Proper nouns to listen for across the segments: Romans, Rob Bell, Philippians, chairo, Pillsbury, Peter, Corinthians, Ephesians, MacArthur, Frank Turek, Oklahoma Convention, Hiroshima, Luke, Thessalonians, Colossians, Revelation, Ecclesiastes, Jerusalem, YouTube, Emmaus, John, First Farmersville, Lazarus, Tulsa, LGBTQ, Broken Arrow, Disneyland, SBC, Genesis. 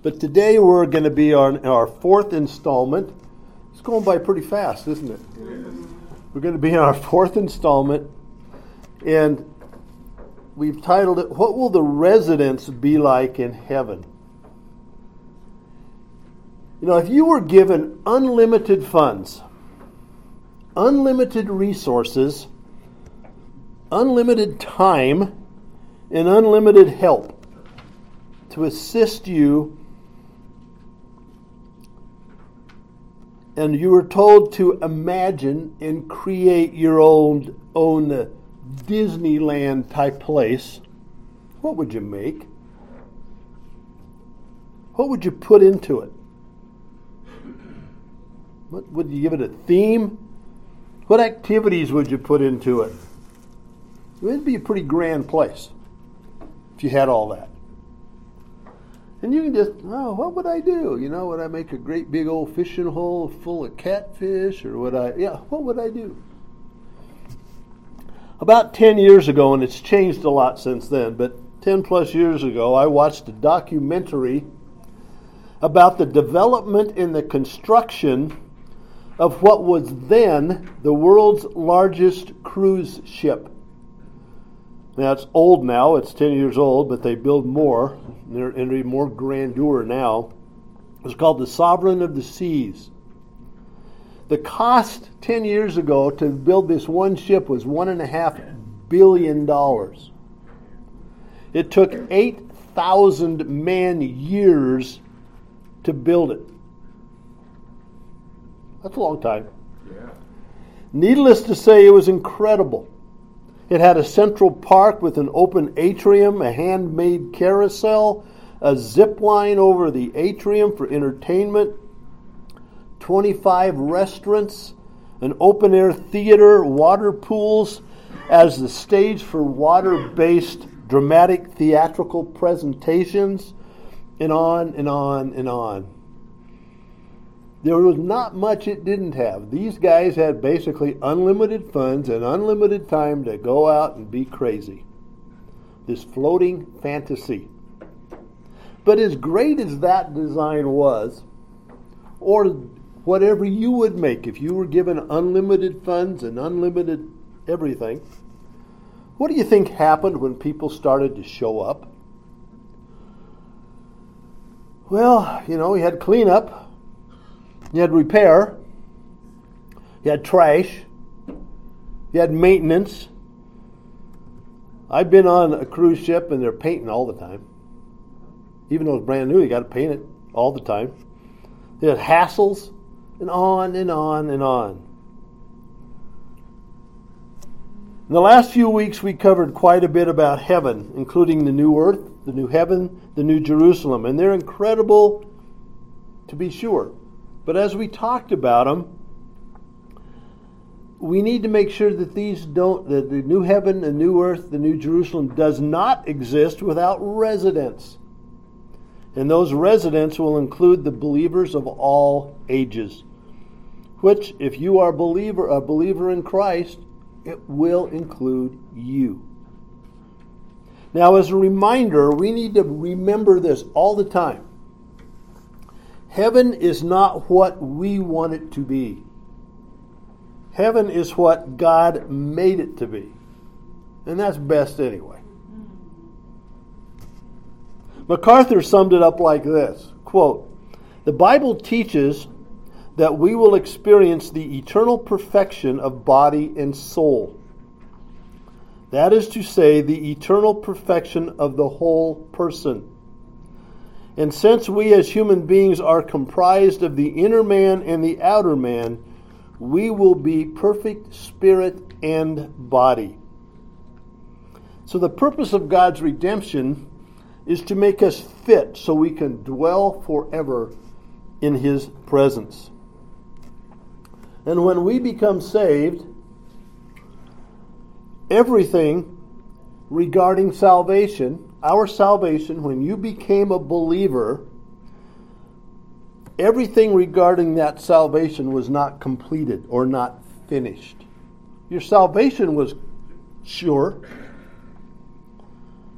But today we're going to be on our fourth installment. It's going by pretty fast, isn't it? We're going to be on our fourth installment, and we've titled it, What Will the Residence Be Like in Heaven? You know, if you were given unlimited funds, unlimited resources, unlimited time, and unlimited help to assist you, and you were told to imagine and create your own Disneyland type place, what would you make? What would you put into it? What would you give it a theme? What activities would you put into it? It'd be a pretty grand place if you had all that. And you can just, what would I do? You know, would I make a great big old fishing hole full of catfish? Or what would I do? About 10 years ago, and it's changed a lot since then, but 10 plus years ago, I watched a documentary about the development and the construction of what was then the world's largest cruise ship. Now, it's old now. It's 10 years old, but they build more. They're in more grandeur now. It's called the Sovereign of the Seas. The cost 10 years ago to build this one ship was $1.5 billion. It took 8,000 man-years to build it. That's a long time. Yeah. Needless to say, it was incredible. It had a central park with an open atrium, a handmade carousel, a zip line over the atrium for entertainment, 25 restaurants, an open-air theater, water pools as the stage for water-based dramatic theatrical presentations, and on and on and on. There was not much it didn't have. These guys had basically unlimited funds and unlimited time to go out and be crazy. This floating fantasy. But as great as that design was, or whatever you would make if you were given unlimited funds and unlimited everything, what do you think happened when people started to show up? Well, you know, we had cleanup. You had repair, you had trash, you had maintenance. I've been on a cruise ship and they're painting all the time. Even though it's brand new, you got to paint it all the time. They had hassles and on and on and on. In the last few weeks, we covered quite a bit about heaven, including the new earth, the new heaven, the new Jerusalem. And they're incredible, to be sure. But as we talked about them, we need to make sure that that the new heaven, the new earth, the new Jerusalem does not exist without residents. And those residents will include the believers of all ages, which, if you are a believer in Christ, it will include you. Now, as a reminder, we need to remember this all the time. Heaven is not what we want it to be. Heaven is what God made it to be. And that's best anyway. MacArthur summed it up like this, quote, "The Bible teaches that we will experience the eternal perfection of body and soul. That is to say, the eternal perfection of the whole person. And since we as human beings are comprised of the inner man and the outer man, we will be perfect spirit and body." So the purpose of God's redemption is to make us fit so we can dwell forever in His presence. And when we become saved, everything regarding salvation, our salvation, when you became a believer, everything regarding that salvation was not completed or not finished. Your salvation was sure.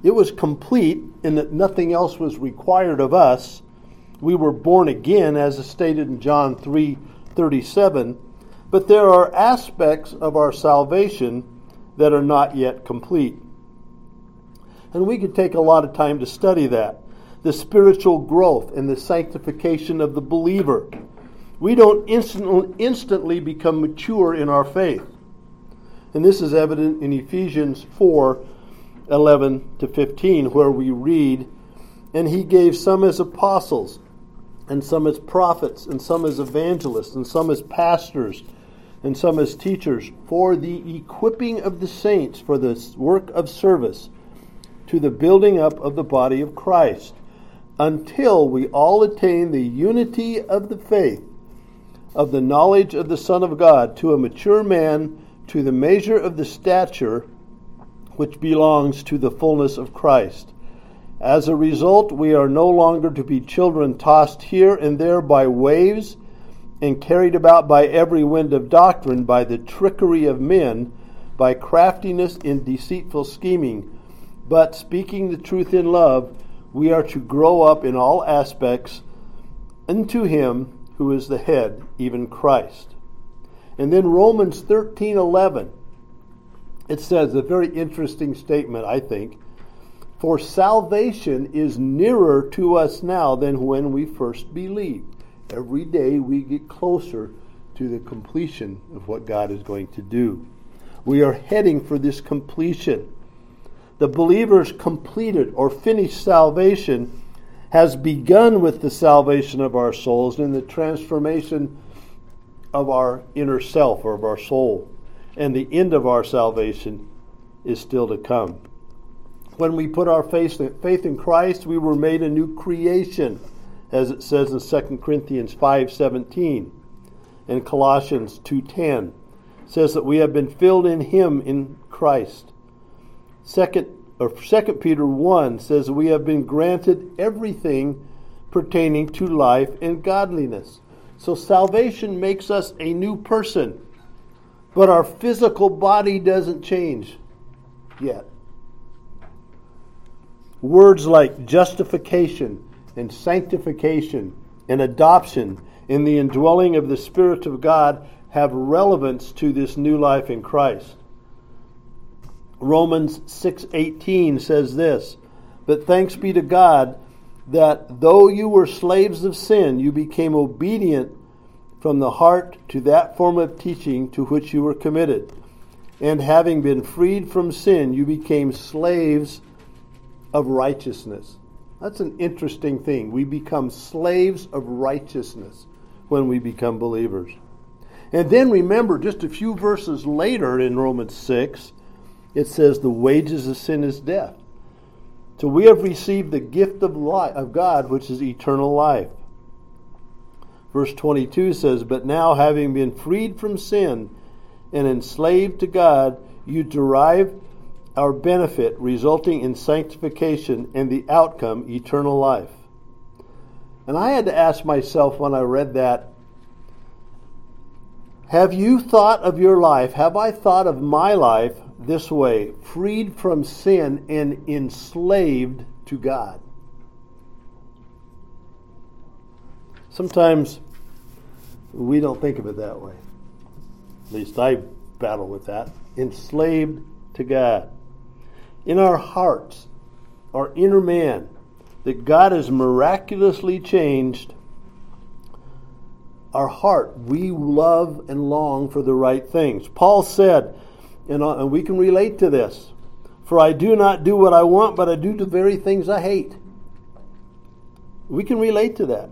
It was complete in that nothing else was required of us we were born again, as is stated in John 3:37, but there are aspects of our salvation that are not yet complete. And we could take a lot of time to study that. The spiritual growth and the sanctification of the believer. We don't instantly become mature in our faith. And this is evident in Ephesians 4:11-15, where we read, "And he gave some as apostles, and some as prophets, and some as evangelists, and some as pastors, and some as teachers, for the equipping of the saints for the work of service, to the building up of the body of Christ, until we all attain the unity of the faith, of the knowledge of the Son of God, to a mature man, to the measure of the stature which belongs to the fullness of Christ. As a result, we are no longer to be children tossed here and there by waves, and carried about by every wind of doctrine, by the trickery of men, by craftiness in deceitful scheming. But speaking the truth in love, we are to grow up in all aspects unto him who is the head, even Christ." And then Romans 13:11, it says a very interesting statement, I think. "For salvation is nearer to us now than when we first believed." Every day we get closer to the completion of what God is going to do. We are heading for this completion. The believer's completed or finished salvation has begun with the salvation of our souls and the transformation of our inner self or of our soul. And the end of our salvation is still to come. When we put our faith in Christ, we were made a new creation, as it says in 2 Corinthians 5:17 and Colossians 2:10, says that we have been filled in him in Christ. 2 Peter 1 says we have been granted everything pertaining to life and godliness. So salvation makes us a new person, but our physical body doesn't change yet. Words like justification and sanctification and adoption and the indwelling of the Spirit of God have relevance to this new life in Christ. Romans 6:18 says this, "But thanks be to God that though you were slaves of sin, you became obedient from the heart to that form of teaching to which you were committed. And having been freed from sin, you became slaves of righteousness." That's an interesting thing. We become slaves of righteousness when we become believers. And then remember, just a few verses later in Romans 6, it says the wages of sin is death. So we have received the gift of God, which is eternal life. Verse 22 says, "But now having been freed from sin and enslaved to God, you derive our benefit, resulting in sanctification and the outcome, eternal life." And I had to ask myself when I read that, have you thought of your life, have I thought of my life this way, freed from sin and enslaved to God? Sometimes we don't think of it that way. At least I battle with that. Enslaved to God. In our hearts, our inner man, that God has miraculously changed our heart. We love and long for the right things. Paul said, and we can relate to this, "For I do not do what I want, but I do the very things I hate." We can relate to that.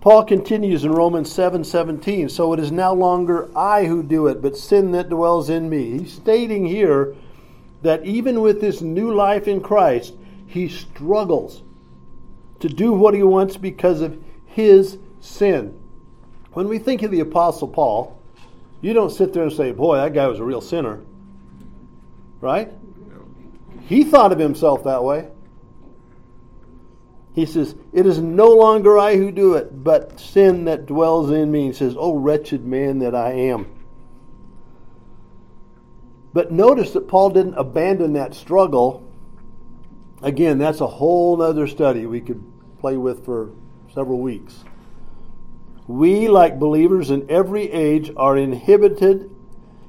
Paul continues in Romans 7:17, "So it is no longer I who do it, but sin that dwells in me." He's stating here that even with this new life in Christ, he struggles to do what he wants because of his sin. When we think of the Apostle Paul, you don't sit there and say, "Boy, that guy was a real sinner." Right? He thought of himself that way. He says, "It is no longer I who do it, but sin that dwells in me." He says, "Oh, wretched man that I am." But notice that Paul didn't abandon that struggle. Again, that's a whole other study we could play with for several weeks. We, like believers in every age, are inhibited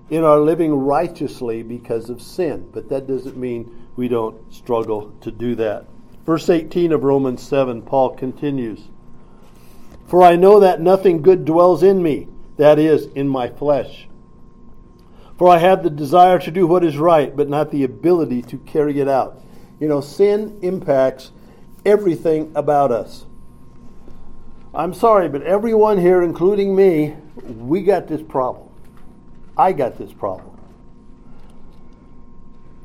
in our living righteously because of sin. But that doesn't mean we don't struggle to do that. Verse 18 of Romans 7, Paul continues, "For I know that nothing good dwells in me, that is, in my flesh. For I have the desire to do what is right, but not the ability to carry it out." You know, sin impacts everything about us. I'm sorry, but everyone here, including me, we got this problem. I got this problem.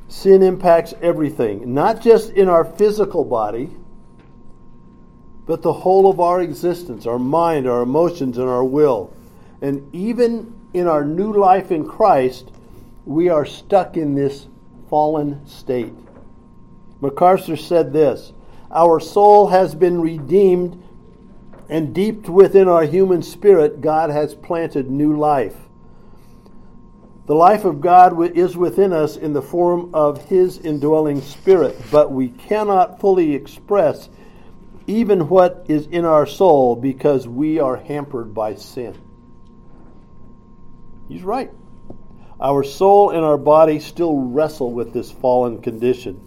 Sin impacts everything, not just in our physical body, but the whole of our existence, our mind, our emotions, and our will. And even in our new life in Christ, we are stuck in this fallen state. MacArthur said this, "Our soul has been redeemed, and deep within our human spirit, God has planted new life. The life of God is within us in the form of His indwelling Spirit, but we cannot fully express even what is in our soul because we are hampered by sin." He's right. Our soul and our body still wrestle with this fallen condition.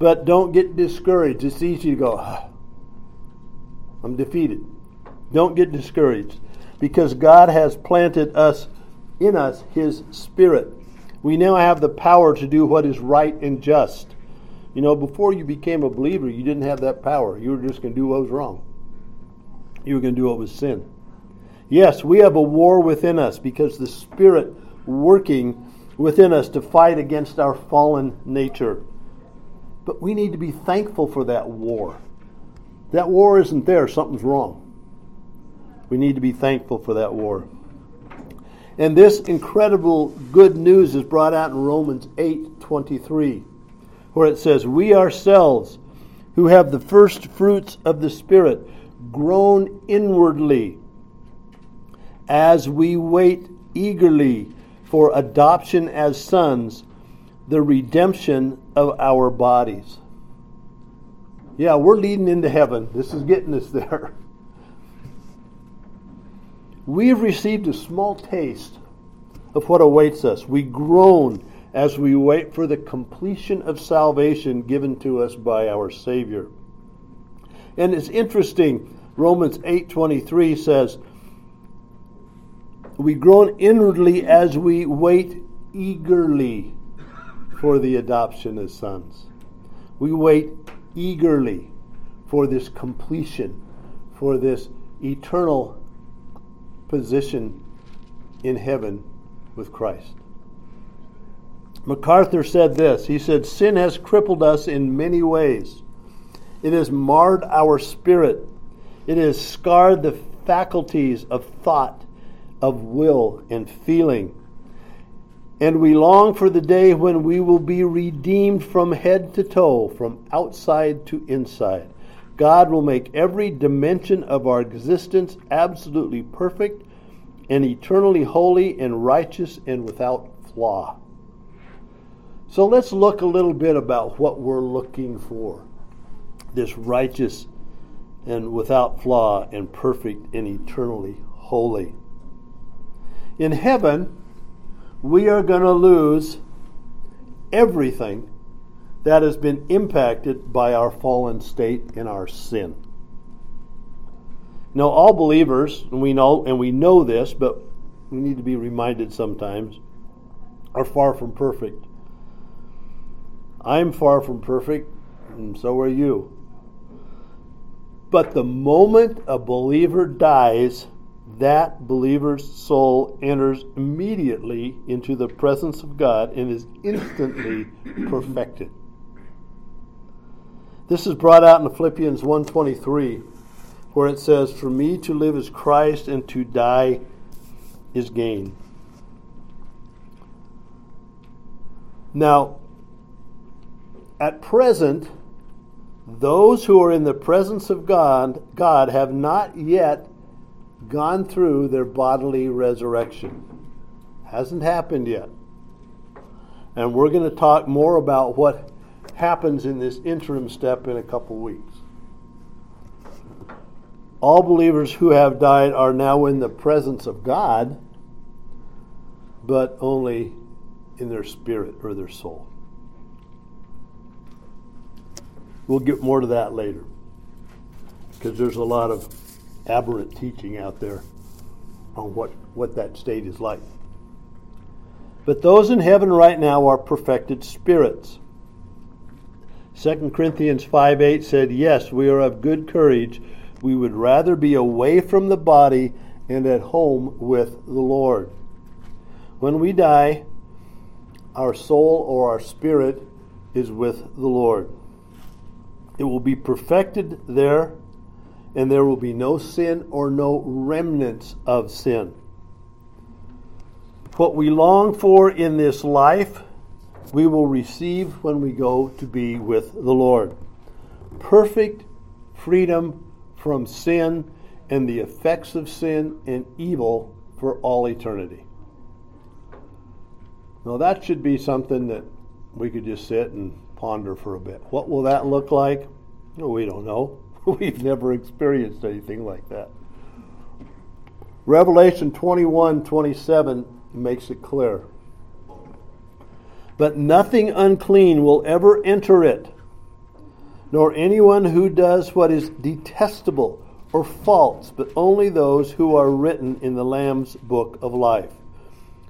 But don't get discouraged. It's easy to go, I'm defeated. Don't get discouraged, because God has planted in us His Spirit. We now have the power to do what is right and just. You know, before you became a believer, you didn't have that power. You were just going to do what was wrong. You were going to do what was sin. Yes, we have a war within us because the Spirit working within us to fight against our fallen nature. But we need to be thankful for that war. That war isn't there. Something's wrong. We need to be thankful for that war. And this incredible good news is brought out in Romans 8:23, where it says, "We ourselves, who have the first fruits of the Spirit, groan inwardly as we wait eagerly for adoption as sons, the redemption of our bodies." Yeah, we're leading into heaven. This is getting us there. We've received a small taste of what awaits us. We groan as we wait for the completion of salvation given to us by our Savior. And it's interesting, Romans 8:23 says, "We groan inwardly as we wait eagerly for the adoption as sons." We wait eagerly for this completion, for this eternal position in heaven with Christ. MacArthur said this. He said, "Sin has crippled us in many ways. It has marred our spirit. It has scarred the faculties of thought, of will, and feeling. And we long for the day when we will be redeemed from head to toe, from outside to inside. God will make every dimension of our existence absolutely perfect and eternally holy and righteous and without flaw." So let's look a little bit about what we're looking for. This righteous and without flaw and perfect and eternally holy. In heaven, we are going to lose everything that has been impacted by our fallen state and our sin. Now, all believers, and we know this, but we need to be reminded sometimes, are far from perfect. I'm far from perfect, and so are you. But the moment a believer dies, that believer's soul enters immediately into the presence of God and is instantly perfected. This is brought out in Philippians 1:23, where it says, "For me to live is Christ, and to die is gain." Now, at present, those who are in the presence of God have not yet gone through their bodily resurrection. Hasn't happened yet. And we're going to talk more about what happens in this interim step in a couple weeks. all believers who have died are now in the presence of God, but only in their spirit or their soul. We'll get more to that later, because there's a lot of aberrant teaching out there on what that state is like. But those in heaven right now are perfected spirits. 2 Corinthians 5:8 said, "Yes, we are of good courage. We would rather be away from the body and at home with the Lord." When we die, our soul or our spirit is with the Lord. It will be perfected there, and there will be no sin or no remnants of sin. What we long for in this life, we will receive when we go to be with the Lord. Perfect freedom from sin and the effects of sin and evil for all eternity. Now that should be something that we could just sit and ponder for a bit. What will that look like? No, we don't know. We've never experienced anything like that. Revelation 21:27 makes it clear. But nothing unclean will ever enter it, nor anyone who does what is detestable or false, but only those who are written in the Lamb's book of life.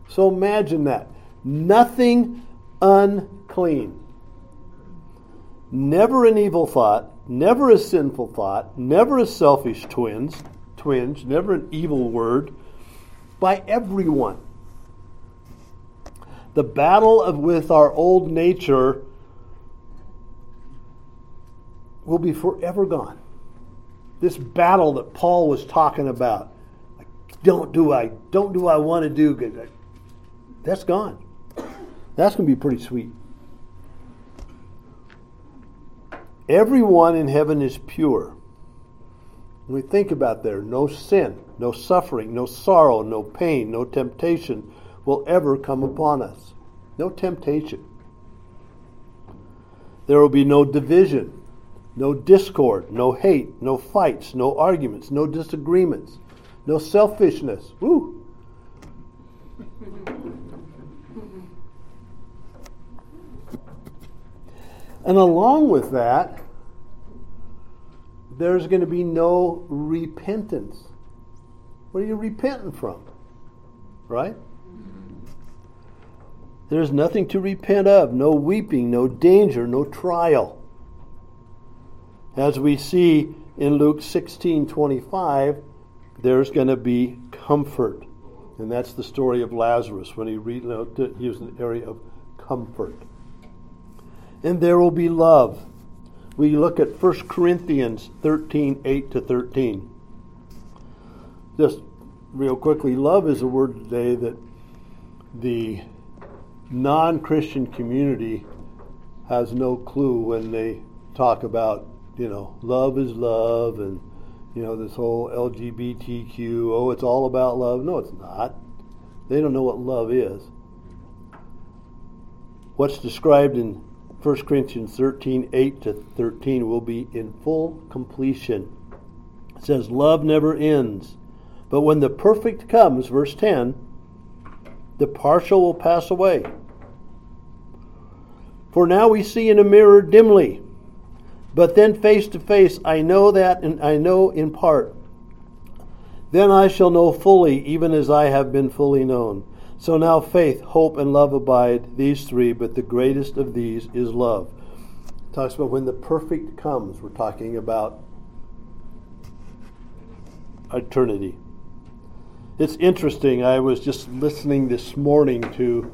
So imagine that. Nothing unclean. Never an evil thought, never a sinful thought, never a selfish twinge, never an evil word by everyone. The battle with our old nature will be forever gone. This battle that Paul was talking about, don't do I want to do good. That's gone. That's going to be pretty sweet. Everyone in heaven is pure. When we think about there, no sin, no suffering, no sorrow, no pain, no temptation will ever come upon us. No temptation. There will be no division, no discord, no hate, no fights, no arguments, no disagreements, no selfishness. Woo! And along with that, there's going to be no repentance. What are you repenting from? Right? There's nothing to repent of. No weeping, no danger, no trial. As we see in Luke 16:25, there's going to be comfort. And that's the story of Lazarus when he was in the area of comfort. And there will be love. We look at 1 Corinthians 13:8-13. Just real quickly, love is a word today that the non-Christian community has no clue when they talk about, love is love and, this whole LGBTQ, it's all about love. No, it's not. They don't know what love is. What's described in 1 Corinthians 13:8-13 will be in full completion. It says, love never ends. But when the perfect comes, verse 10, the partial will pass away. For now we see in a mirror dimly, but then face to face, I know that and I know in part. Then I shall know fully, even as I have been fully known. So now faith, hope, and love abide, these three, but the greatest of these is love. It talks about when the perfect comes. We're talking about eternity. It's interesting. I was just listening this morning to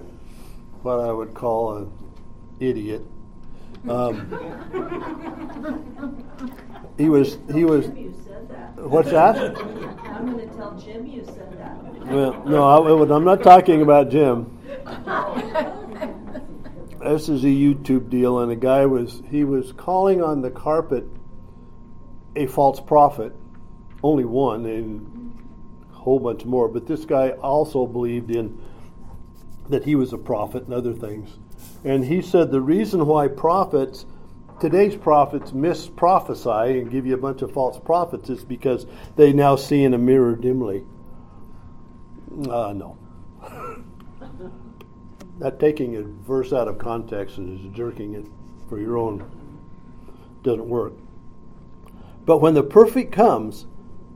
what I would call an idiot. He was. Jim, you said that. What's that? I'm going to tell Jim you said that. Well, no, I'm not talking about Jim. This is a YouTube deal, and a guy was calling on the carpet a false prophet, only one, and a whole bunch more. But this guy also believed in that he was a prophet and other things. And he said the reason why prophets today's prophets misprophesy and give you a bunch of false prophets is because they now see in a mirror dimly. No. That taking a verse out of context and just jerking it for your own doesn't work. But when the perfect comes,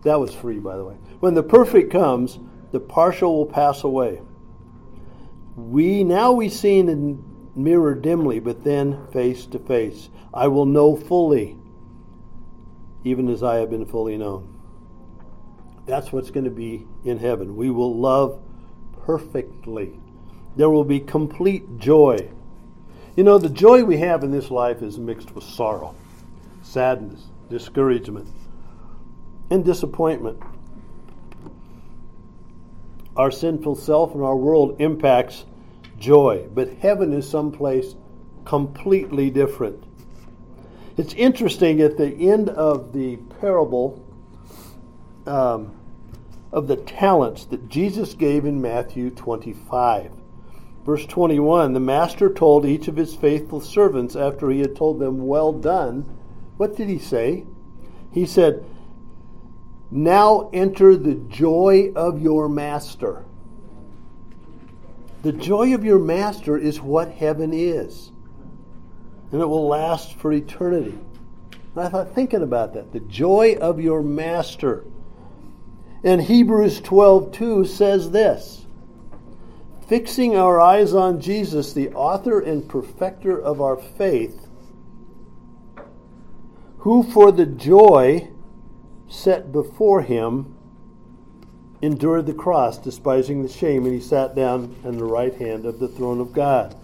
that was free, by the way. When the perfect comes, the partial will pass away. We see in a mirror dimly, but then face to face. I will know fully, even as I have been fully known. That's what's going to be in heaven. We will love perfectly. There will be complete joy. You know, the joy we have in this life is mixed with sorrow, sadness, discouragement, and disappointment. Our sinful self and our world impacts joy, but heaven is someplace completely different. It's interesting, at the end of the parable of the talents that Jesus gave in Matthew 25. Verse 21, the master told each of his faithful servants, after he had told them, well done, what did he say? He said, now enter the joy of your master. The joy of your master is what heaven is. And it will last for eternity. And I thought, thinking about that, the joy of your master. And Hebrews 12:2 says this, fixing our eyes on Jesus, the author and perfecter of our faith, who for the joy set before him endured the cross, despising the shame, and he sat down on the right hand of the throne of God.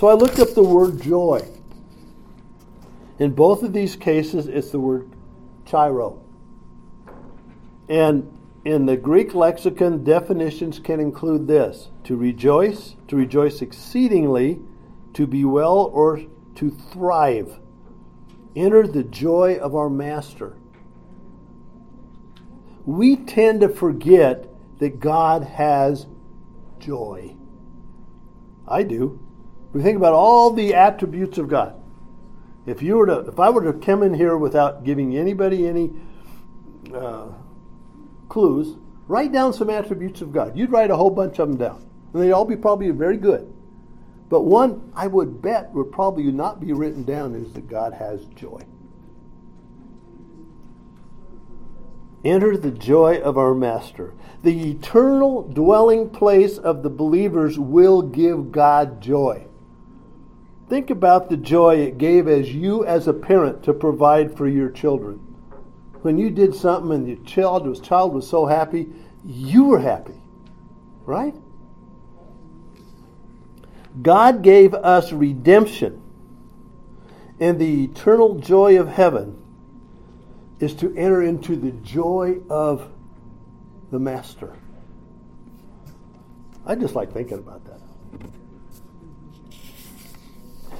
So I looked up the word joy. In both of these cases, it's the word chairo. And in the Greek lexicon, definitions can include this: to rejoice exceedingly, to be well, or to thrive. Enter the joy of our master. We tend to forget that God has joy. I do. We think about all the attributes of God. If I were to come in here without giving anybody any clues, write down some attributes of God. You'd write a whole bunch of them down. And they'd all be probably very good. But one I would bet would probably not be written down is that God has joy. Enter the joy of our master. The eternal dwelling place of the believers will give God joy. Think about the joy it gave as a parent to provide for your children. When you did something and your child was so happy, you were happy, right? God gave us redemption, and the eternal joy of heaven is to enter into the joy of the Master. I just like thinking about that.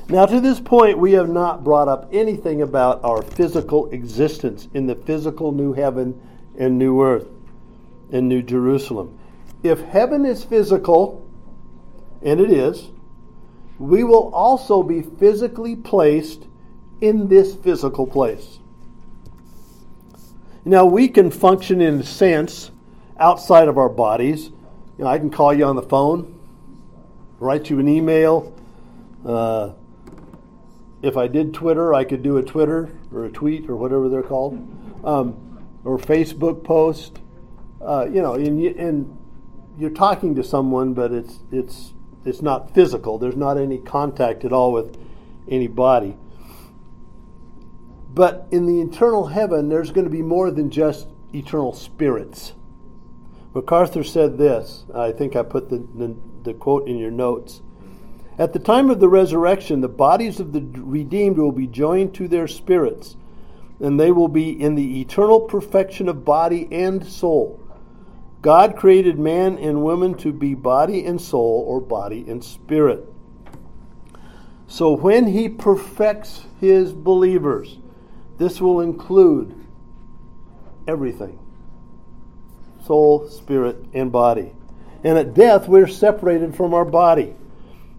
Now, to this point, we have not brought up anything about our physical existence in the physical new heaven and new earth and New Jerusalem. If heaven is physical, and it is, we will also be physically placed in this physical place. Now, we can function in a sense outside of our bodies. You know, I can call you on the phone, write you an email. If I did Twitter, I could do a Twitter or a tweet or whatever they're called, or Facebook post. And you're talking to someone, but it's not physical. There's not any contact at all with anybody. But in the eternal heaven, there's going to be more than just eternal spirits. MacArthur said this. I think I put the quote in your notes. At the time of the resurrection, the bodies of the redeemed will be joined to their spirits, and they will be in the eternal perfection of body and soul. God created man and woman to be body and soul, or body and spirit. So when he perfects his believers, this will include everything: soul, spirit, and body. And at death, we're separated from our body.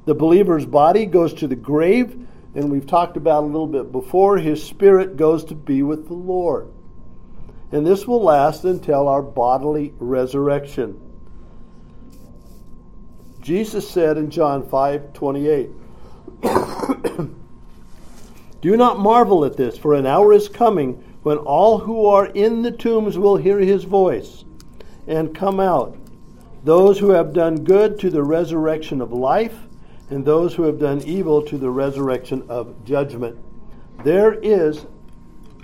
The believer's body goes to the grave and we've talked about a little bit before, his spirit goes to be with the Lord. And this will last until our bodily resurrection. Jesus said in John 5:28, do not marvel at this, for an hour is coming when all who are in the tombs will hear his voice and come out. Those who have done good to the resurrection of life, and those who have done evil to the resurrection of judgment. There is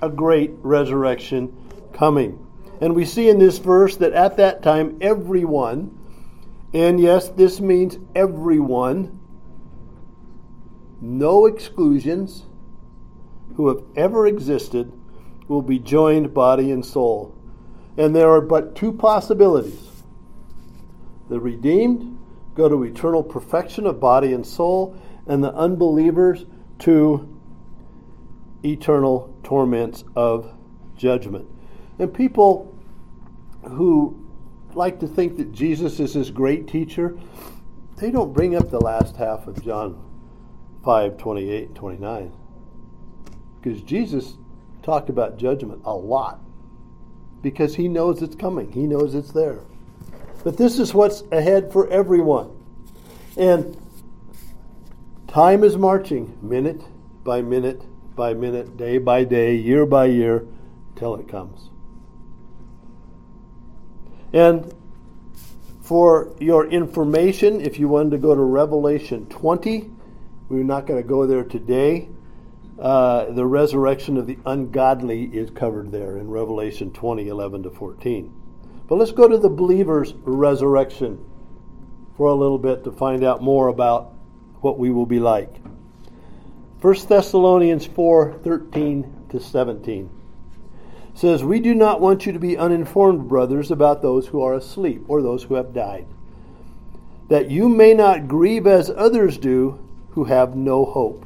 a great resurrection coming. And we see in this verse that at that time everyone, and yes, this means everyone, no exclusions, who have ever existed, will be joined body and soul. And there are but two possibilities. The redeemed go to eternal perfection of body and soul, and the unbelievers to eternal torments of judgment. And people who like to think that Jesus is this great teacher, they don't bring up the last half of John 5:28 and 29. Because Jesus talked about judgment a lot. Because he knows it's coming. He knows it's there. But this is what's ahead for everyone. And time is marching minute by minute by minute, day by day, year by year, till it comes. And for your information, if you wanted to go to Revelation 20, we're not going to go there today. The resurrection of the ungodly is covered there in Revelation 20:11-14. But let's go to the believer's resurrection for a little bit to find out more about what we will be like. 1 Thessalonians 4:13-17 says, we do not want you to be uninformed, brothers, about those who are asleep or those who have died, that you may not grieve as others do who have no hope.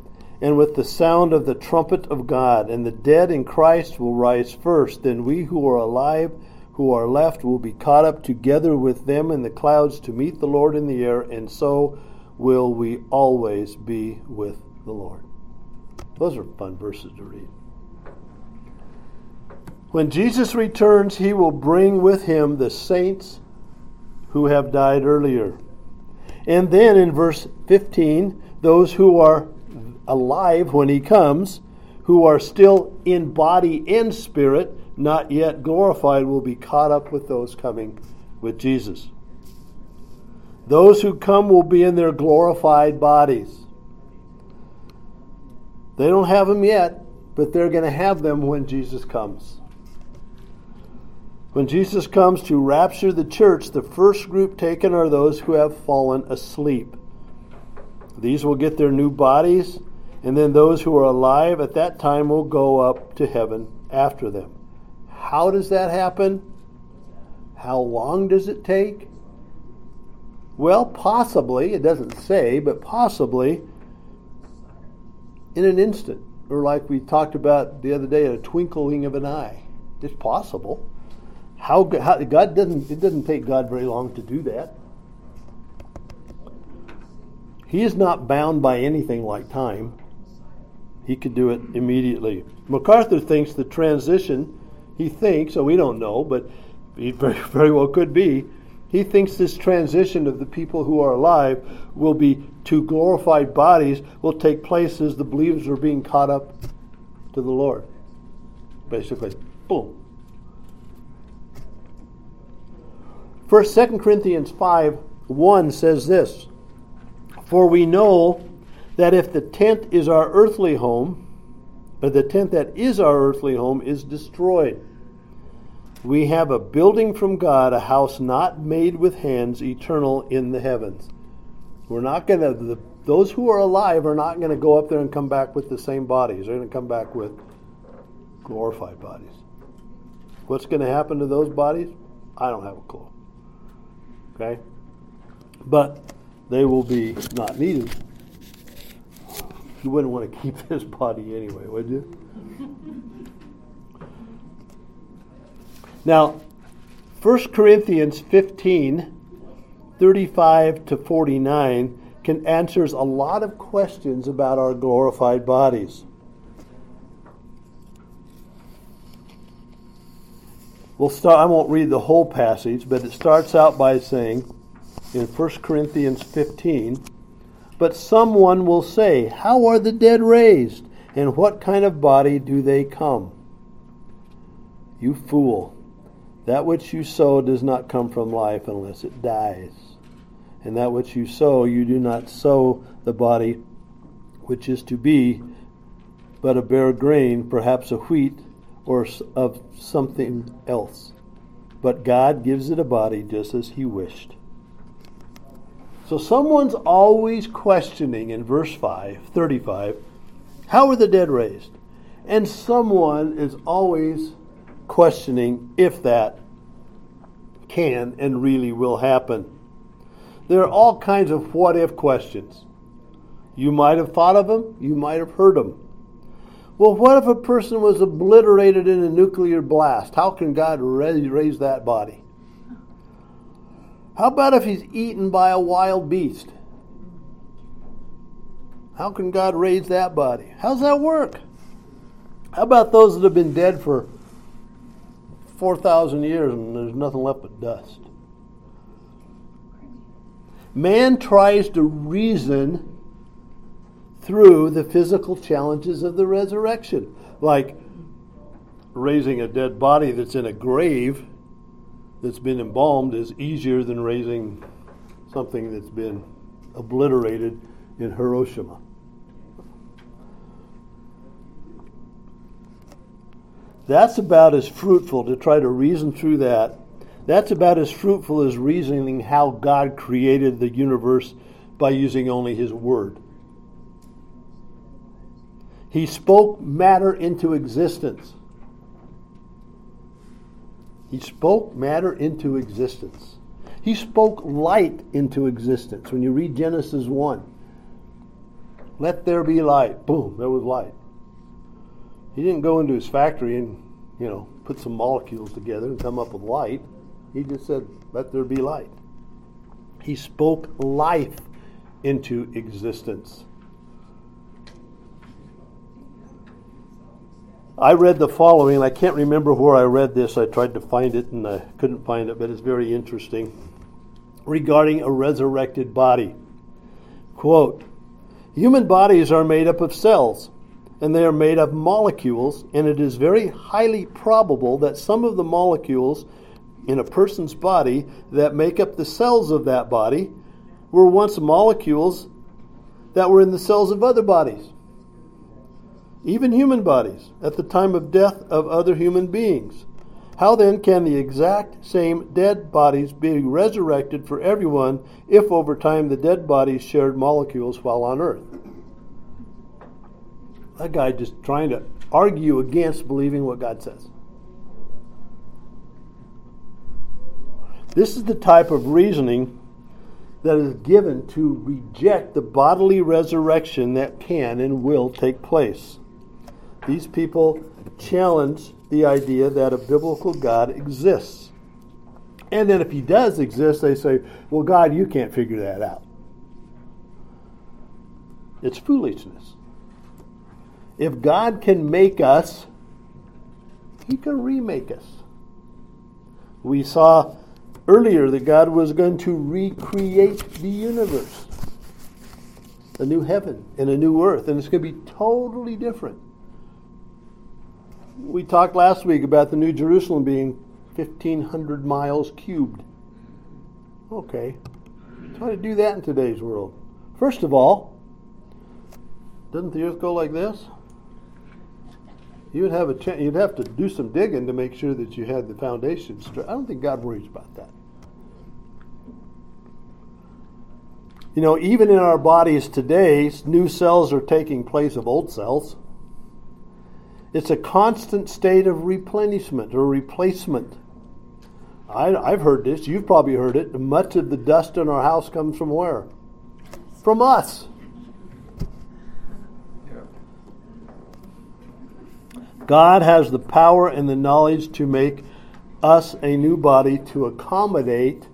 and with the sound of the trumpet of God, and the dead in Christ will rise first. Then we who are alive, who are left, will be caught up together with them in the clouds to meet the Lord in the air, and so will we always be with the Lord. Those are fun verses to read. When Jesus returns, he will bring with him the saints who have died earlier. And then in verse 15, those who are alive when he comes, who are still in body and spirit, not yet glorified, will be caught up with those coming with Jesus. Those who come will be in their glorified bodies. They don't have them yet, but they're going to have them when Jesus comes. When Jesus comes to rapture the church, the first group taken are those who have fallen asleep. These will get their new bodies, and then those who are alive at that time will go up to heaven after them. How does that happen? How long does it take? Well, possibly, it doesn't say, but possibly in an instant, or like we talked about the other day, in a twinkling of an eye. It's possible. It doesn't take God very long to do that. He is not bound by anything like time. He could do it immediately. MacArthur thinks the transition, so we don't know, but he very well could be, he thinks this transition of the people who are alive will be to glorified bodies will take place as the believers are being caught up to the Lord. Basically, boom. 2 Corinthians 5:1 says this, for we know that if the tent is our earthly home, or the tent that is our earthly home is destroyed, we have a building from God, a house not made with hands, eternal in the heavens. We're not going to, the Those who are alive are not going to go up there and come back with the same bodies. They're going to come back with glorified bodies. What's going to happen to those bodies? I don't have a clue. Okay? But they will be not needed. You wouldn't want to keep this body anyway, would you? Now, 1 Corinthians 15, 35 to 49 answers a lot of questions about our glorified bodies. We'll start. I won't read the whole passage, but it starts out by saying in 1 Corinthians 15, "But someone will say, how are the dead raised? And what kind of body do they come? You fool. That which you sow does not come from life unless it dies. And that which you sow, you do not sow the body which is to be, but a bare grain, perhaps a wheat, or of something else. But God gives it a body just as He wished." So someone's always questioning in verse 35, how are the dead raised? And someone is always questioning if that can and really will happen. There are all kinds of what-if questions. You might have thought of them. You might have heard them. Well, what if a person was obliterated in a nuclear blast? How can God raise that body? How about if he's eaten by a wild beast? How can God raise that body? How's that work? How about those that have been dead for 4,000 years and there's nothing left but dust? Man tries to reason through the physical challenges of the resurrection, like raising a dead body that's in a grave that's been embalmed is easier than raising something that's been obliterated in Hiroshima. That's about as fruitful to try to reason through that. That's about as fruitful as reasoning how God created the universe by using only His Word. He spoke matter into existence. He spoke matter into existence. He spoke light into existence. When you read Genesis 1, let there be light. Boom, there was light. He didn't go into his factory and, put some molecules together and come up with light. He just said, let there be light. He spoke life into existence. I read the following. I can't remember where I read this. I tried to find it and I couldn't find it, but it's very interesting. Regarding a resurrected body. Quote, "Human bodies are made up of cells, and they are made of molecules, and it is very highly probable that some of the molecules in a person's body that make up the cells of that body were once molecules that were in the cells of other bodies, even human bodies, at the time of death of other human beings. How then can the exact same dead bodies be resurrected for everyone if over time the dead bodies shared molecules while on earth?" That guy just trying to argue against believing what God says. This is the type of reasoning that is given to reject the bodily resurrection that can and will take place. These people challenge the idea that a biblical God exists. And then if He does exist, they say, well, God, you can't figure that out. It's foolishness. If God can make us, He can remake us. We saw earlier that God was going to recreate the universe, a new heaven and a new earth, and it's going to be totally different. We talked last week about the New Jerusalem being 1,500 miles cubed. Okay, try to do that in today's world. First of all, doesn't the earth go like this? You'd have a chance. You'd have to do some digging to make sure that you had the foundation straight. I don't think God worries about that. You know, even in our bodies today, new cells are taking place of old cells. It's a constant state of replenishment or replacement. I've heard this. You've probably heard it. Much of the dust in our house comes from where? From us. God has the power and the knowledge to make us a new body to accommodate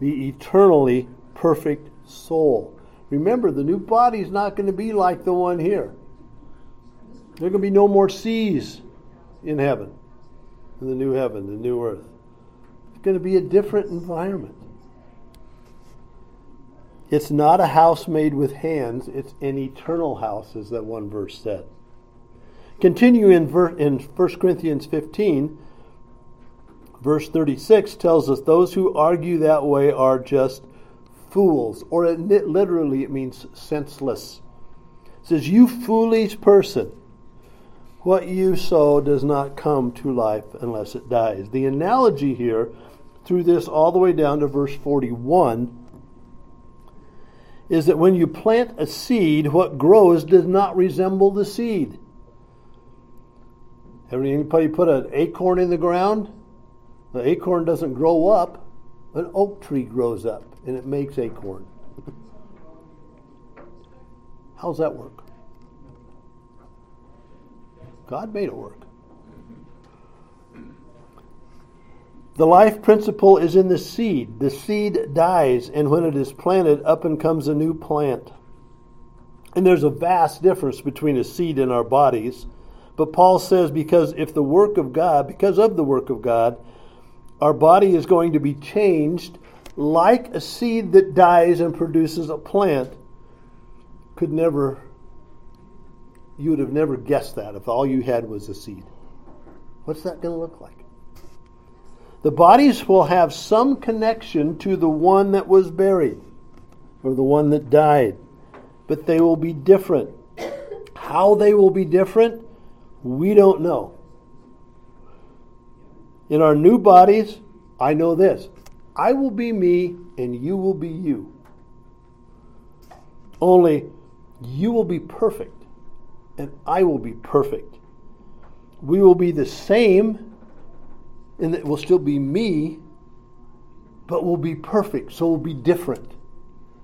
the eternally perfect soul. Remember, the new body is not going to be like the one here. There are going to be no more seas in heaven, in the new heaven, the new earth. It's going to be a different environment. It's not a house made with hands, it's an eternal house, as that one verse said. Continue in 1 Corinthians 15, verse 36 tells us those who argue that way are just fools, or literally it means senseless. It says, "You foolish person, what you sow does not come to life unless it dies." The analogy here, through this all the way down to verse 41, is that when you plant a seed, what grows does not resemble the seed. Anybody put an acorn in the ground? The acorn doesn't grow up. An oak tree grows up and it makes acorn. How's that work? God made it work. The life principle is in the seed. The seed dies, and when it is planted, up and comes a new plant. And there's a vast difference between a seed and our bodies. But Paul says because of the work of God, our body is going to be changed like a seed that dies and produces a plant. You would have never guessed that if all you had was a seed. What's that going to look like? The bodies will have some connection to the one that was buried or the one that died, but they will be different. How they will be different? We don't know. In our new bodies, I know this. I will be me and you will be you. Only you will be perfect and I will be perfect. We will be the same and it will still be me, but we'll be perfect, so we'll be different.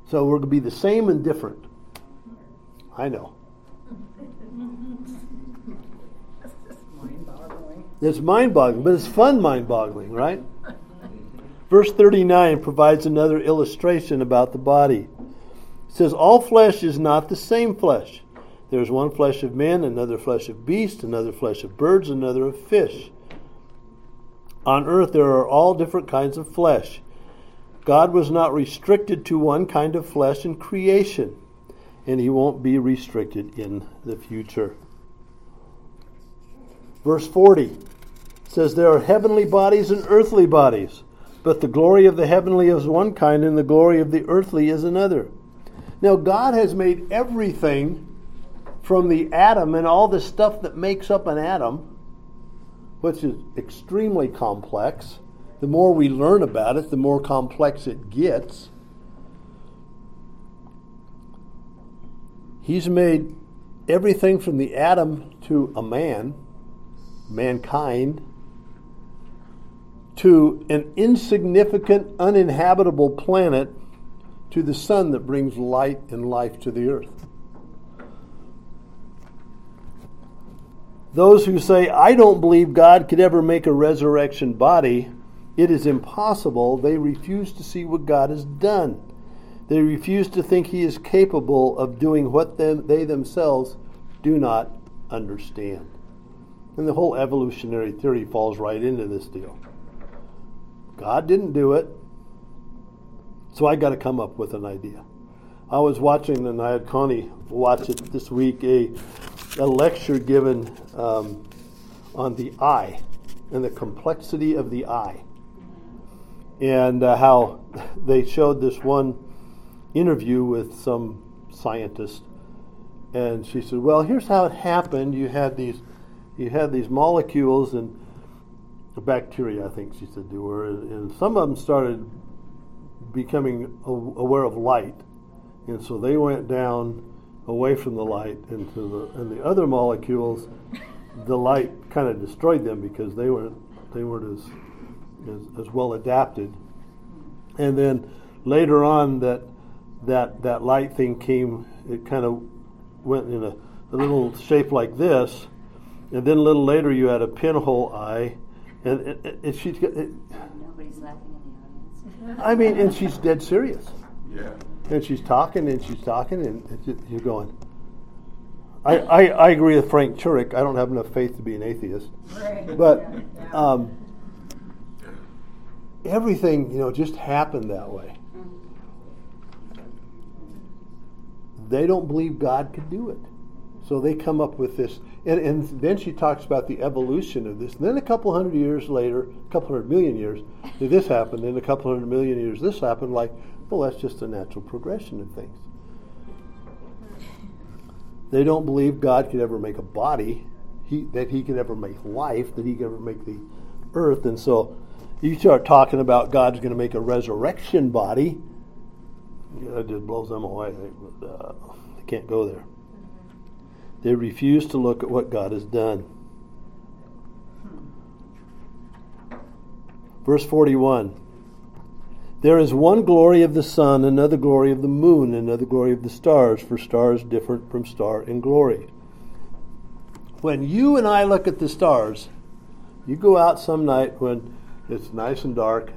So we're going to be the same and different. I know. It's mind-boggling, but it's fun mind-boggling, right? Verse 39 provides another illustration about the body. It says, "All flesh is not the same flesh. There is one flesh of men, another flesh of beasts, another flesh of birds, another of fish. On earth there are all different kinds of flesh. God was not restricted to one kind of flesh in creation, and He won't be restricted in the future." Verse 40 says, "There are heavenly bodies and earthly bodies, but the glory of the heavenly is one kind and the glory of the earthly is another." Now God has made everything from the atom and all the stuff that makes up an atom, which is extremely complex. The more we learn about it, the more complex it gets. He's made everything from the atom to a man, mankind, to an insignificant, uninhabitable planet, to the sun that brings light and life to the earth. Those who say, "I don't believe God could ever make a resurrection body, it is impossible," they refuse to see what God has done. They refuse to think He is capable of doing what they themselves do not understand. And the whole evolutionary theory falls right into this deal. God didn't do it, so I got to come up with an idea. I was watching, and I had Connie watch it this week, a lecture given on the eye and the complexity of the eye. And how they showed this one interview with some scientist. And she said, "Well, here's how it happened. You had these molecules and bacteria, I think she said they were, and some of them started becoming aware of light And so they went down away from the light into the, and the other molecules, the light kind of destroyed them because they weren't as well adapted. And then later on, that light thing came. It kind of went in a little shape like this, and then a little later you had a pinhole eye, and she's. Nobody's laughing in the audience. I mean, and she's dead serious. Yeah. And she's talking, and you're going. I agree with Frank Turek. I don't have enough faith to be an atheist. Right. But everything, just happened that way. They don't believe God could do it. So they come up with this. And then she talks about the evolution of this. And then a couple hundred million years, this happened. And a couple hundred million years, this happened. Like, well, that's just the natural progression of things. They don't believe God could ever make a body, that he could ever make life, that he could ever make the earth. And so you start talking about God's going to make a resurrection body. It just blows them away. They can't go there. They refuse to look at what God has done. Verse 41. There is one glory of the sun, another glory of the moon, another glory of the stars, for stars differ from star in glory. When you and I look at the stars, you go out some night when it's nice and dark,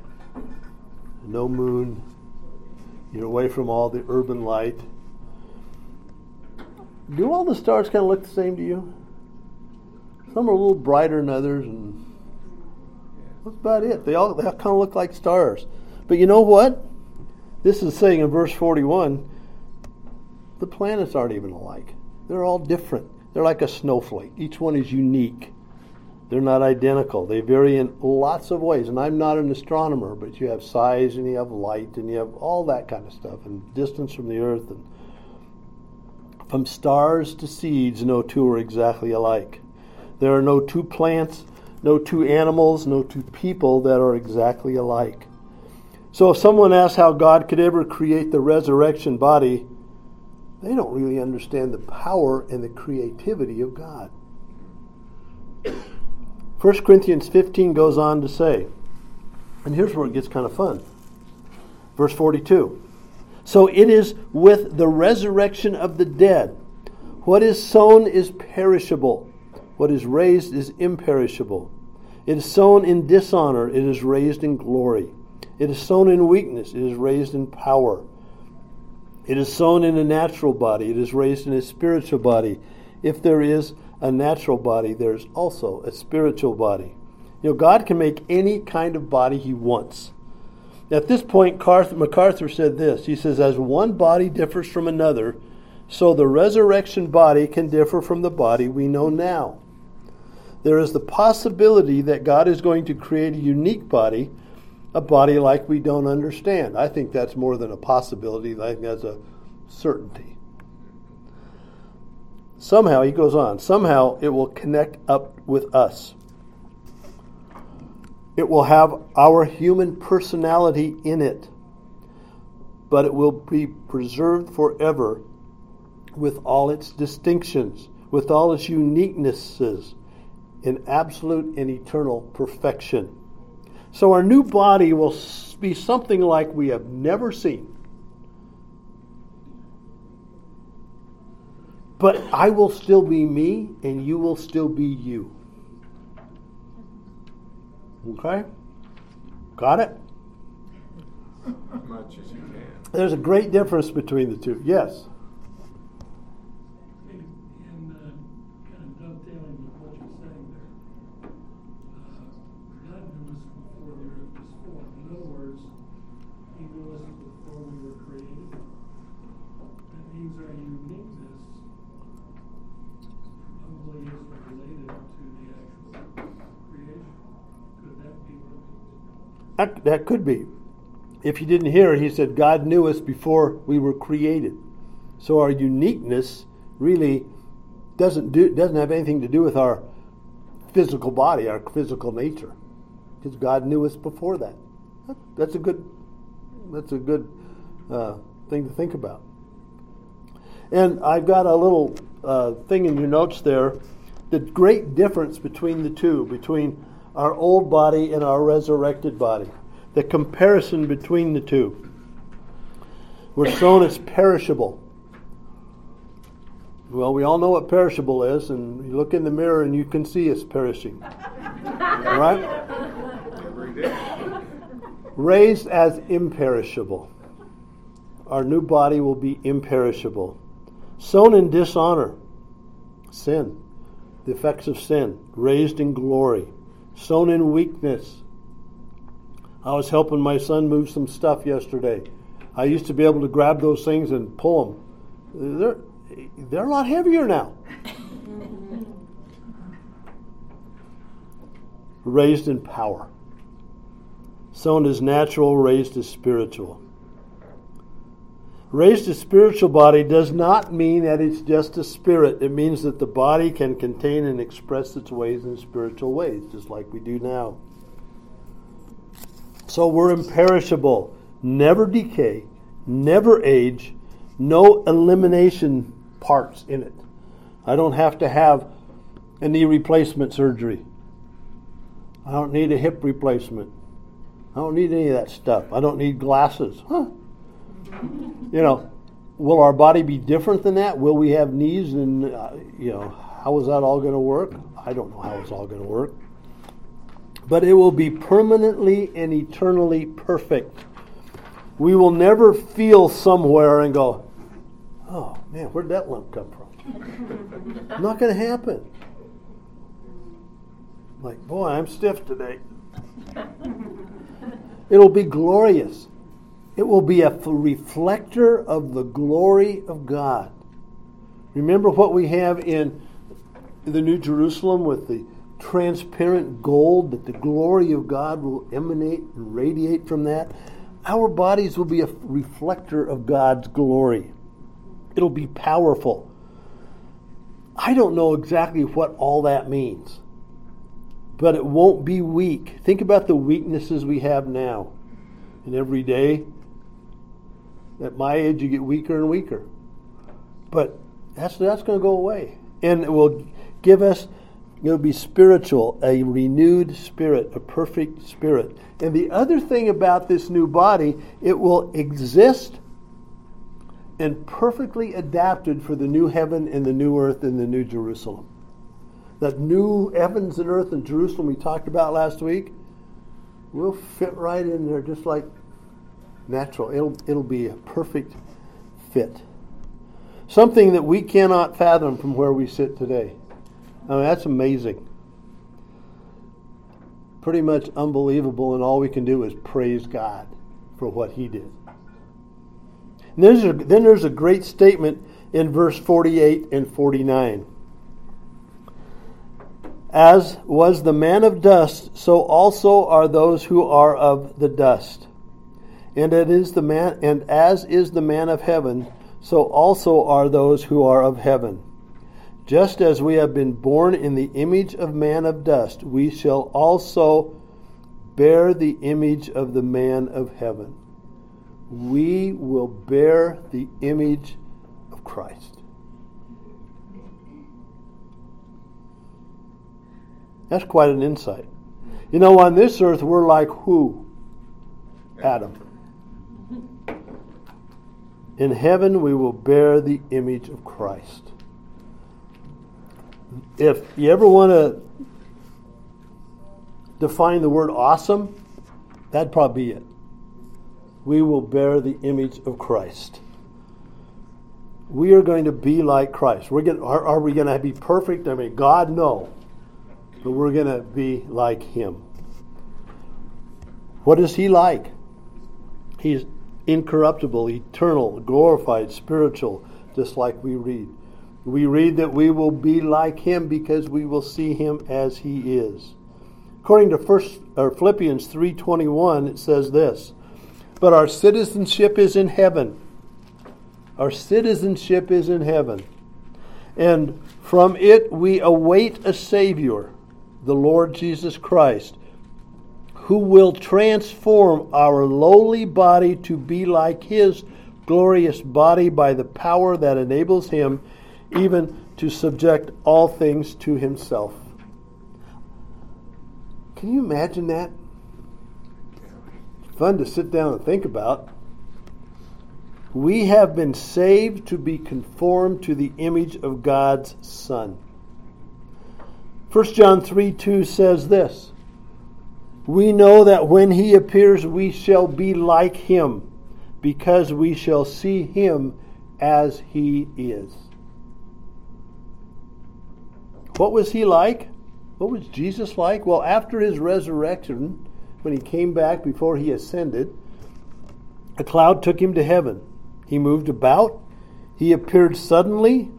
no moon, you're away from all the urban light. Do all the stars kind of look the same to you? Some are a little brighter than others, and that's about it. They all kind of look like stars. But you know what? This is saying in verse 41, the planets aren't even alike. They're all different. They're like a snowflake. Each one is unique. They're not identical. They vary in lots of ways. And I'm not an astronomer, but you have size and you have light and you have all that kind of stuff, and distance from the earth. And from stars to seeds, no two are exactly alike. There are no two plants, no two animals, no two people that are exactly alike. So if someone asks how God could ever create the resurrection body, they don't really understand the power and the creativity of God. 1 Corinthians 15 goes on to say, and here's where it gets kind of fun. Verse 42. So it is with the resurrection of the dead. What is sown is perishable. What is raised is imperishable. It is sown in dishonor. It is raised in glory. It is sown in weakness. It is raised in power. It is sown in a natural body. It is raised in a spiritual body. If there is a natural body, there is also a spiritual body. God can make any kind of body he wants. At this point, MacArthur said this. He says, as one body differs from another, so the resurrection body can differ from the body we know now. There is the possibility that God is going to create a unique body, a body like we don't understand. I think that's more than a possibility. I think that's a certainty. Somehow, he goes on, somehow it will connect up with us. It will have our human personality in it, but it will be preserved forever with all its distinctions, with all its uniquenesses, in absolute and eternal perfection. So our new body will be something like we have never seen. But I will still be me, and you will still be you. Okay? Got it? As much as you can. There's a great difference between the two. Yes? And kind of dovetailing with what you're saying there. In other words, he knew us before we were created. That means our uniqueness probably isn't related to the actual creation. Could that be what it is? That could be. If you didn't hear, he said God knew us before we were created. So our uniqueness really doesn't have anything to do with our physical body, our physical nature. Because God knew us before that. That's a good thing to think about. And I've got a little thing in your notes there, the great difference between the two, between our old body and our resurrected body, the comparison between the two. We're sown as perishable. Well, we all know what perishable is, and you look in the mirror and you can see us perishing. All right? Raised as imperishable. Our new body will be imperishable. Sown in dishonor, sin, the effects of sin, raised in glory, sown in weakness. I was helping my son move some stuff yesterday. I used to be able to grab those things and pull them. They're a lot heavier now. Raised in power. Sown as natural, raised as spiritual. Raised a spiritual body does not mean that it's just a spirit. It means that the body can contain and express its ways in spiritual ways, just like we do now. So we're imperishable, never decay, never age, no elimination parts in it. I don't have to have a knee replacement surgery. I don't need a hip replacement. I don't need any of that stuff. I don't need glasses. Huh? You know, will our body be different than that? Will we have knees? And, you know, how is that all going to work? I don't know how it's all going to work. But it will be permanently and eternally perfect. We will never feel somewhere and go, oh, man, where'd that lump come from? Not going to happen. Like, boy, I'm stiff today. It'll be glorious. It will be a reflector of the glory of God. Remember what we have in the New Jerusalem with the transparent gold, that the glory of God will emanate and radiate from that? Our bodies will be a reflector of God's glory. It'll be powerful. I don't know exactly what all that means, but it won't be weak. Think about the weaknesses we have now. And every day, at my age, you get weaker and weaker. But that's going to go away. And it will give us, it'll be spiritual, a renewed spirit, a perfect spirit. And the other thing about this new body, it will exist and perfectly adapted for the new heaven and the new earth and the new Jerusalem. That new heavens and earth and Jerusalem we talked about last week will fit right in there just like natural. It'll be a perfect fit. Something that we cannot fathom from where we sit today. I mean, that's amazing. Pretty much unbelievable, and all we can do is praise God for what He did. And there's a great statement in verse 48 and 49. As was the man of dust, so also are those who are of the dust. And as is the man of heaven, so also are those who are of heaven. Just as we have been born in the image of man of dust, we shall also bear the image of the man of heaven. We will bear the image of Christ. That's quite an insight. You know, on this earth, we're like who? Adam. In heaven, we will bear the image of Christ. If you ever want to define the word awesome, that'd probably be it. We will bear the image of Christ. We are going to be like Christ. Are we going to be perfect? I mean, God, no. But we're going to be like Him. What is He like? He's incorruptible, eternal, glorified, spiritual, just like we read. We read that we will be like Him because we will see Him as He is. According to Philippians 3:21, it says this, but our citizenship is in heaven. Our citizenship is in heaven. And from it we await a Savior, the Lord Jesus Christ, who will transform our lowly body to be like His glorious body by the power that enables him even to subject all things to himself. Can you imagine that? Fun to sit down and think about. We have been saved to be conformed to the image of God's Son. 1 John 3:2 says this, "We know that when He appears, we shall be like Him, because we shall see Him as He is." What was He like? What was Jesus like? Well, after His resurrection, when He came back before He ascended, a cloud took Him to heaven. He moved about. He appeared suddenly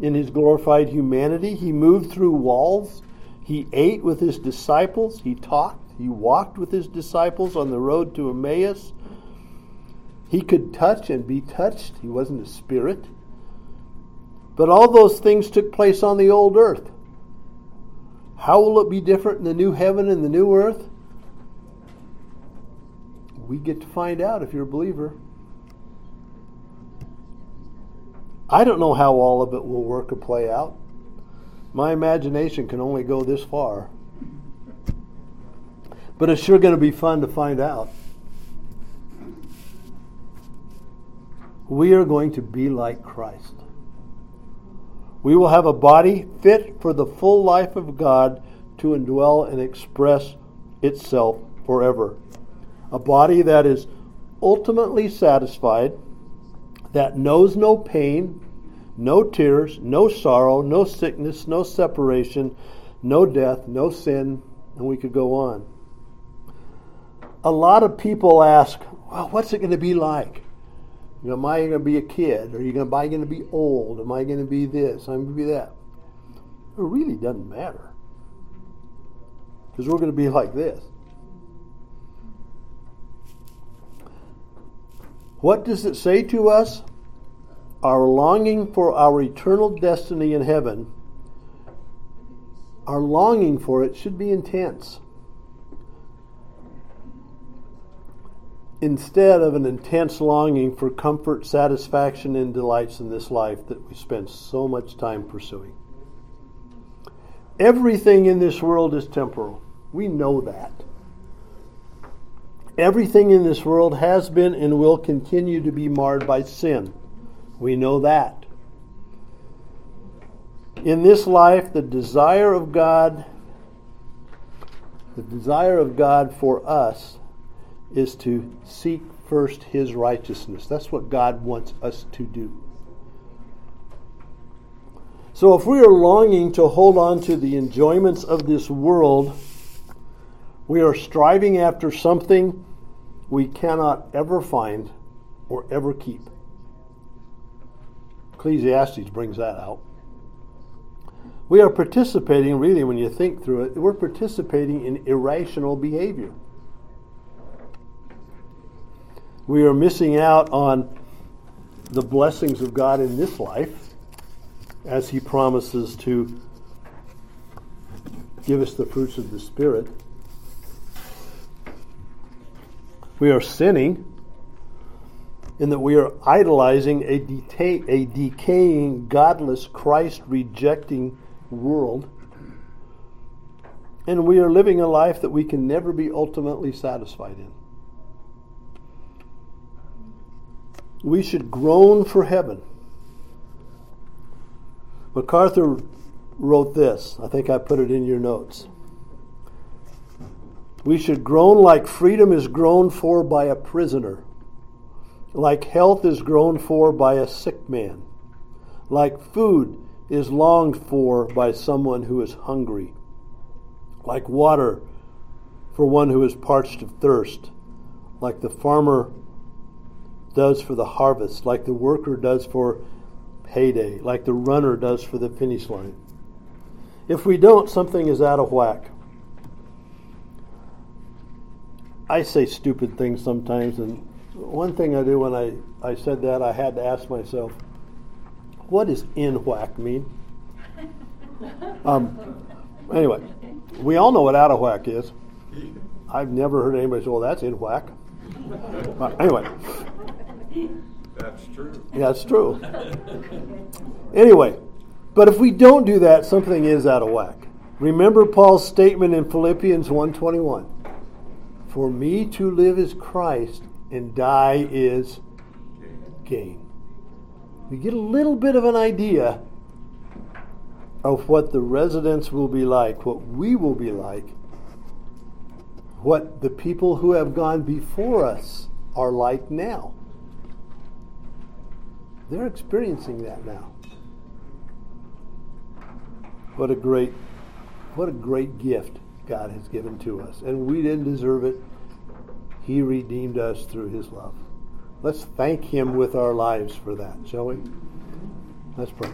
in His glorified humanity. He moved through walls. He ate with His disciples. He talked. He walked with His disciples on the road to Emmaus. He could touch and be touched. He wasn't a spirit. But all those things took place on the old earth. How will it be different in the new heaven and the new earth? We get to find out if you're a believer. I don't know how all of it will work or play out. My imagination can only go this far. But it's sure going to be fun to find out. We are going to be like Christ. We will have a body fit for the full life of God to indwell and express itself forever. A body that is ultimately satisfied, that knows no pain, no tears, no sorrow, no sickness, no separation, no death, no sin, and we could go on. A lot of people ask, well, what's it going to be like? You know, am I going to be a kid? Are you going to be old? Am I going to be this? I'm going to be that. It really doesn't matter, because we're going to be like this. What does it say to us? Our longing for our eternal destiny in heaven, our longing for it should be intense. Instead of an intense longing for comfort, satisfaction, and delights in this life that we spend so much time pursuing. Everything in this world is temporal. We know that. Everything in this world has been and will continue to be marred by sin. We know that. In this life, the desire of God for us is to seek first His righteousness. That's what God wants us to do. So if we are longing to hold on to the enjoyments of this world, we are striving after something we cannot ever find or ever keep. Ecclesiastes brings that out. We are participating, really, when you think through it, we're participating in irrational behavior. We are missing out on the blessings of God in this life as He promises to give us the fruits of the Spirit. We are sinning in that we are idolizing a decaying, godless, Christ-rejecting world. And we are living a life that we can never be ultimately satisfied in. We should groan for heaven. MacArthur wrote this. I think I put it in your notes. We should groan like freedom is groaned for by a prisoner, like health is groaned for by a sick man, like food is longed for by someone who is hungry, like water for one who is parched of thirst, like the farmer does for the harvest, like the worker does for payday, like the runner does for the finish line. If we don't, something is out of whack. I say stupid things sometimes, and one thing I do when I said that, I had to ask myself, what does in whack mean? Anyway, we all know what out of whack is. I've never heard anybody say, well, that's in whack. Anyway, That's true. Yeah, it's true. Anyway, but if we don't do that, something is out of whack. Remember Paul's statement in Philippians 1:21. For me to live is Christ and die is gain. We get a little bit of an idea of what the residents will be like, what we will be like, what the people who have gone before us are like now. They're experiencing that now. What a great gift God has given to us. And we didn't deserve it. He redeemed us through his love. Let's thank him with our lives for that, shall we? Let's pray.